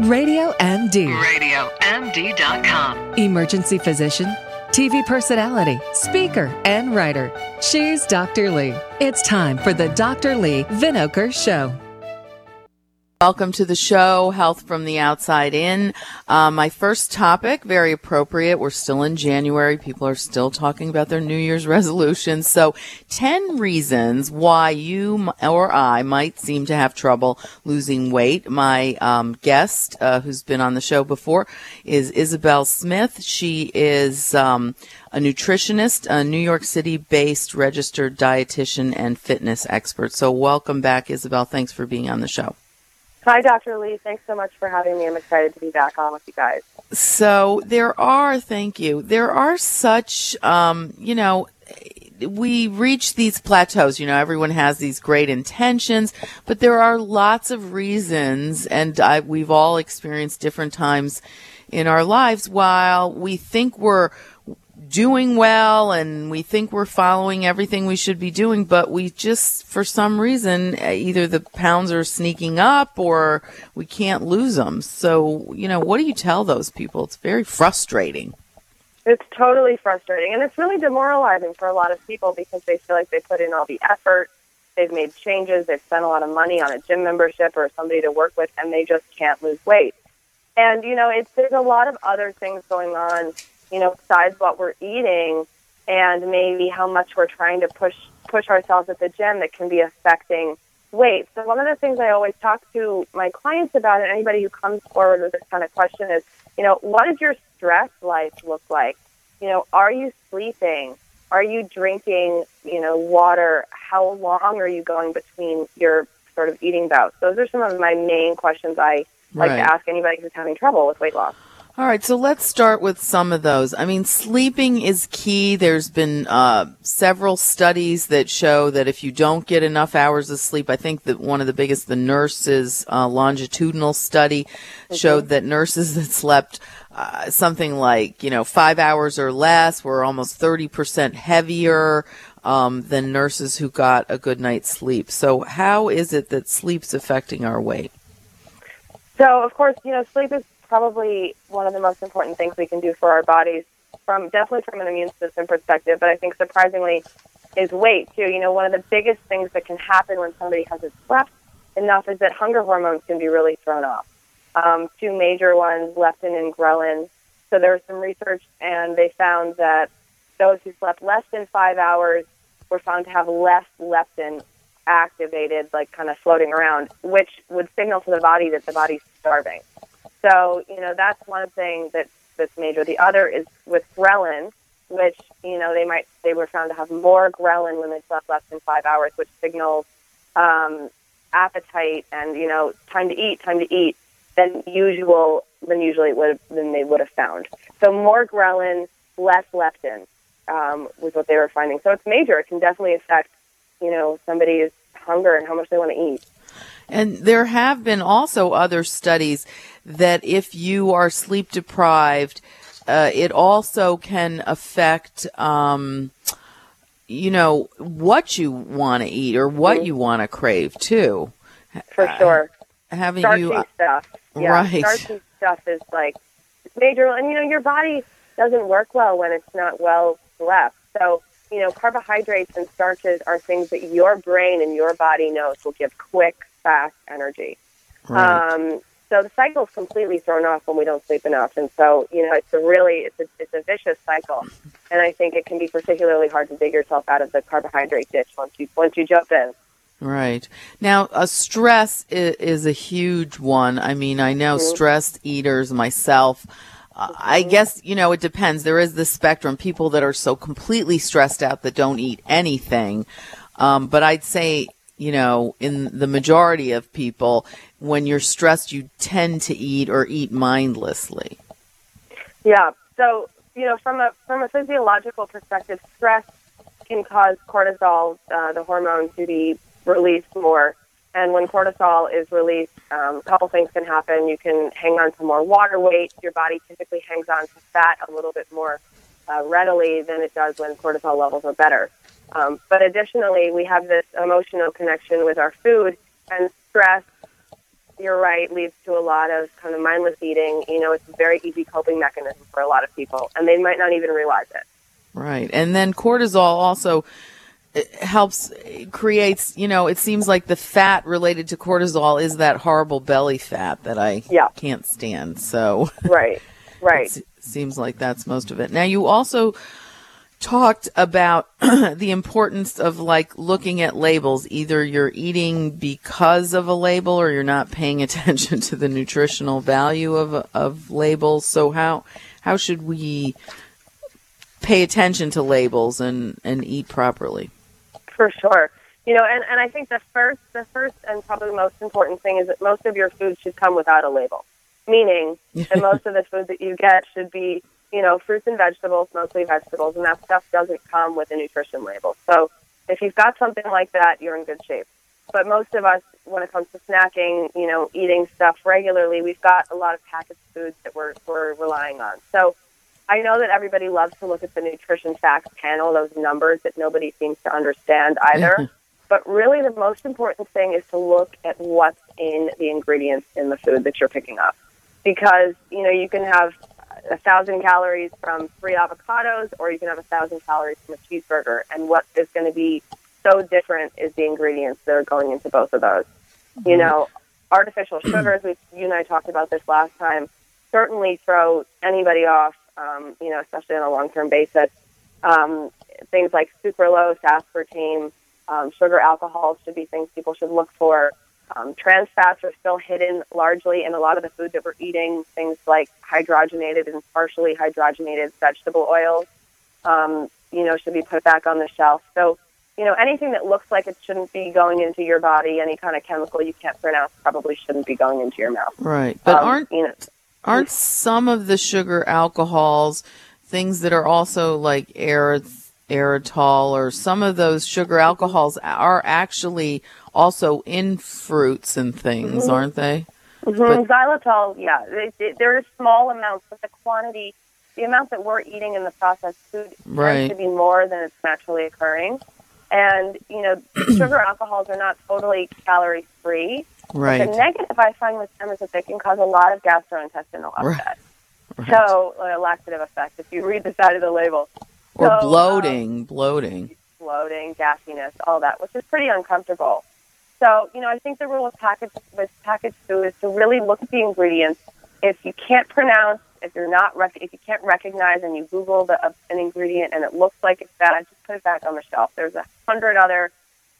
RadioMD. RadioMD.com. Emergency physician, TV personality, speaker, and writer. She's Dr. Lee. It's time for the Dr. Lee Vinokur Show. Welcome to the show, Health from the Outside In. My first topic, very appropriate. We're still in January. People are still talking about their New Year's resolutions. So 10 reasons why you or I might seem to have trouble losing weight. My guest, who's been on the show before, is Isabel Smith. She is a nutritionist, a New York City-based registered dietitian and fitness expert. So welcome back, Isabel. Thanks for being on the show. Hi, Dr. Lee. Thanks so much for having me. I'm excited to be back on with you guys. So there are such, we reach these plateaus. You know, everyone has these great intentions, but there are lots of reasons, and we've all experienced different times in our lives while we think we're doing well and we think we're following everything we should be doing, but we just, for some reason, either the pounds are sneaking up or we can't lose them. So, what do you tell those people? It's very frustrating. It's totally frustrating, and it's really demoralizing for a lot of people because they feel like they put in all the effort, they've made changes, they've spent a lot of money on a gym membership or somebody to work with, and they just can't lose weight. And, there's a lot of other things going on, besides what we're eating and maybe how much we're trying to push ourselves at the gym that can be affecting weight. So one of the things I always talk to my clients about, and anybody who comes forward with this kind of question is, what does your stress life look like? Are you sleeping? Are you drinking, water? How long are you going between your sort of eating bouts? Those are some of my main questions I like to ask anybody who's having trouble with weight loss. All right, so let's start with some of those. I mean, sleeping is key. There's been several studies that show that if you don't get enough hours of sleep, I think that one of the biggest, the nurses' longitudinal study showed that nurses that slept something like, 5 hours or less were almost 30% heavier than nurses who got a good night's sleep. So how is it that sleep's affecting our weight? So, of course, sleep is probably one of the most important things we can do for our bodies, definitely from an immune system perspective, but I think surprisingly is weight too. One of the biggest things that can happen when somebody hasn't slept enough is that hunger hormones can be really thrown off. Two major ones, leptin and ghrelin. So there was some research, and they found that those who slept less than 5 hours were found to have less leptin activated, like kind of floating around, which would signal to the body that the body's starving. So, that's one thing that's major. The other is with ghrelin, which, they were found to have more ghrelin when they slept less than 5 hours, which signals appetite and, time to eat than they would have found. So more ghrelin, less leptin was what they were finding. So it's major. It can definitely affect, somebody's hunger and how much they want to eat. And there have been also other studies that if you are sleep deprived, it also can affect, what you want to eat or what you want to crave too. For sure. Starchy stuff. Yeah. Right. Starchy stuff is like major. And, your body doesn't work well when it's not well slept. So, carbohydrates and starches are things that your brain and your body knows will give quick, fast energy. Right. So the cycle's completely thrown off when we don't sleep enough. And so, it's a vicious cycle. And I think it can be particularly hard to dig yourself out of the carbohydrate ditch once you jump in. Right. Now, stress is a huge one. I mean, I know stressed eaters, myself, I guess, it depends. There is this spectrum, people that are so completely stressed out that don't eat anything. But I'd say, in the majority of people, when you're stressed, you tend to eat or eat mindlessly. Yeah. So, from a physiological perspective, stress can cause cortisol, the hormone, to be released more. And when cortisol is released, a couple things can happen. You can hang on to more water weight. Your body typically hangs on to fat a little bit more readily than it does when cortisol levels are better. But additionally, we have this emotional connection with our food, and stress you're right, leads to a lot of kind of mindless eating. You know, it's a very easy coping mechanism for a lot of people, and they might not even realize it. Right. And then cortisol also helps, creates, you know, it seems like the fat related to cortisol is that horrible belly fat that I can't stand. So Right. Seems like that's most of it. Now, you also talked about the importance of like looking at labels. Either you're eating because of a label or you're not paying attention to the nutritional value of labels. So how should we pay attention to labels and eat properly? For sure. You know, and I think the first and probably most important thing is that most of your food should come without a label, meaning that most of the food that you get should be, you know, fruits and vegetables, mostly vegetables, and that stuff doesn't come with a nutrition label. So if you've got something like that, you're in good shape. But most of us, when it comes to snacking, you know, eating stuff regularly, we've got a lot of packaged foods that we're relying on. So I know that everybody loves to look at the nutrition facts panel, those numbers that nobody seems to understand either. But really the most important thing is to look at what's in the ingredients in the food that you're picking up. Because, you know, you can have 1,000 calories from 3 avocados or you can have 1,000 calories from a cheeseburger. And what is going to be so different is the ingredients that are going into both of those. You know, artificial sugars, you and I talked about this last time, certainly throw anybody off. You know, especially on a long-term basis. Things like sucralose, aspartame, sugar alcohols should be things people should look for. Trans fats are still hidden largely in a lot of the food that we're eating, things like hydrogenated and partially hydrogenated vegetable oils, you know, should be put back on the shelf. So, you know, anything that looks like it shouldn't be going into your body, any kind of chemical you can't pronounce probably shouldn't be going into your mouth. Right. But Aren't some of the sugar alcohols things that are also like erythritol or some of those sugar alcohols are actually also in fruits and things, aren't they? Xylitol, yeah. There are small amounts, but the amount that we're eating in the processed food tends to be more than it's naturally occurring. And, you know, sugar alcohols are not totally calorie-free. Right. But the negative I find with them is that they can cause a lot of gastrointestinal upset. Right. So, a laxative effect, if you read the side of the label. Or so, bloating, gassiness, all that, which is pretty uncomfortable. So, you know, I think the rule with packaged food is to really look at the ingredients. If you can't pronounce, if you can't recognize and you Google an ingredient and it looks like it's bad, just put it back on the shelf. There's 100 other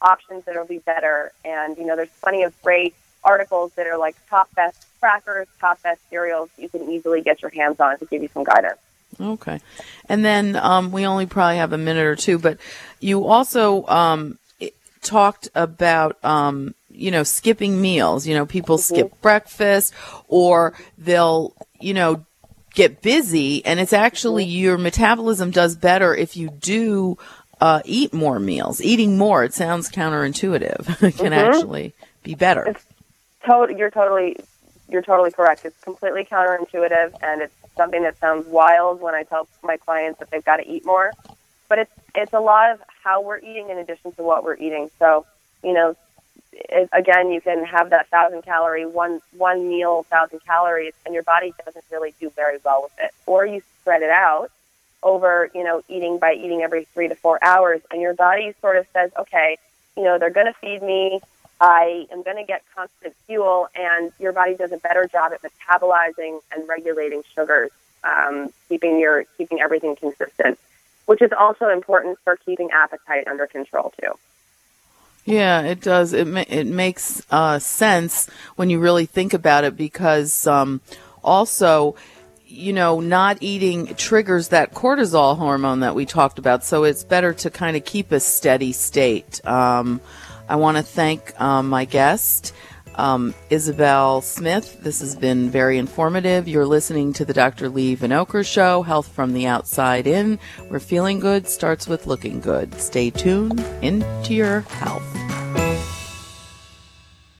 options that will be better. And, you know, there's plenty of great articles that are like top best crackers, top best cereals you can easily get your hands on to give you some guidance. Okay. And then we only probably have a minute or two, but you also talked about, you know, skipping meals. You know, people skip breakfast or they'll, you know, get busy, and it's actually your metabolism does better if you do eat more meals. Eating more, it sounds counterintuitive, it can actually be better. You're totally correct. It's completely counterintuitive, and it's something that sounds wild when I tell my clients that they've got to eat more. But it's a lot of how we're eating in addition to what we're eating. So, you know, again, you can have that 1,000-calorie, one meal, 1,000 calories, and your body doesn't really do very well with it. Or you spread it out over, you know, eating every 3 to 4 hours, and your body sort of says, okay, you know, they're going to feed me, I am going to get constant fuel, and your body does a better job at metabolizing and regulating sugars, keeping everything consistent, which is also important for keeping appetite under control, too. Yeah, it does. It makes sense when you really think about it, because also, you know, not eating triggers that cortisol hormone that we talked about. So it's better to kind of keep a steady state. I want to thank my guest, Isabel Smith. This has been very informative. You're listening to the Dr. Lee Vinokur Show, Health from the Outside In, where feeling good starts with looking good. Stay tuned into your health.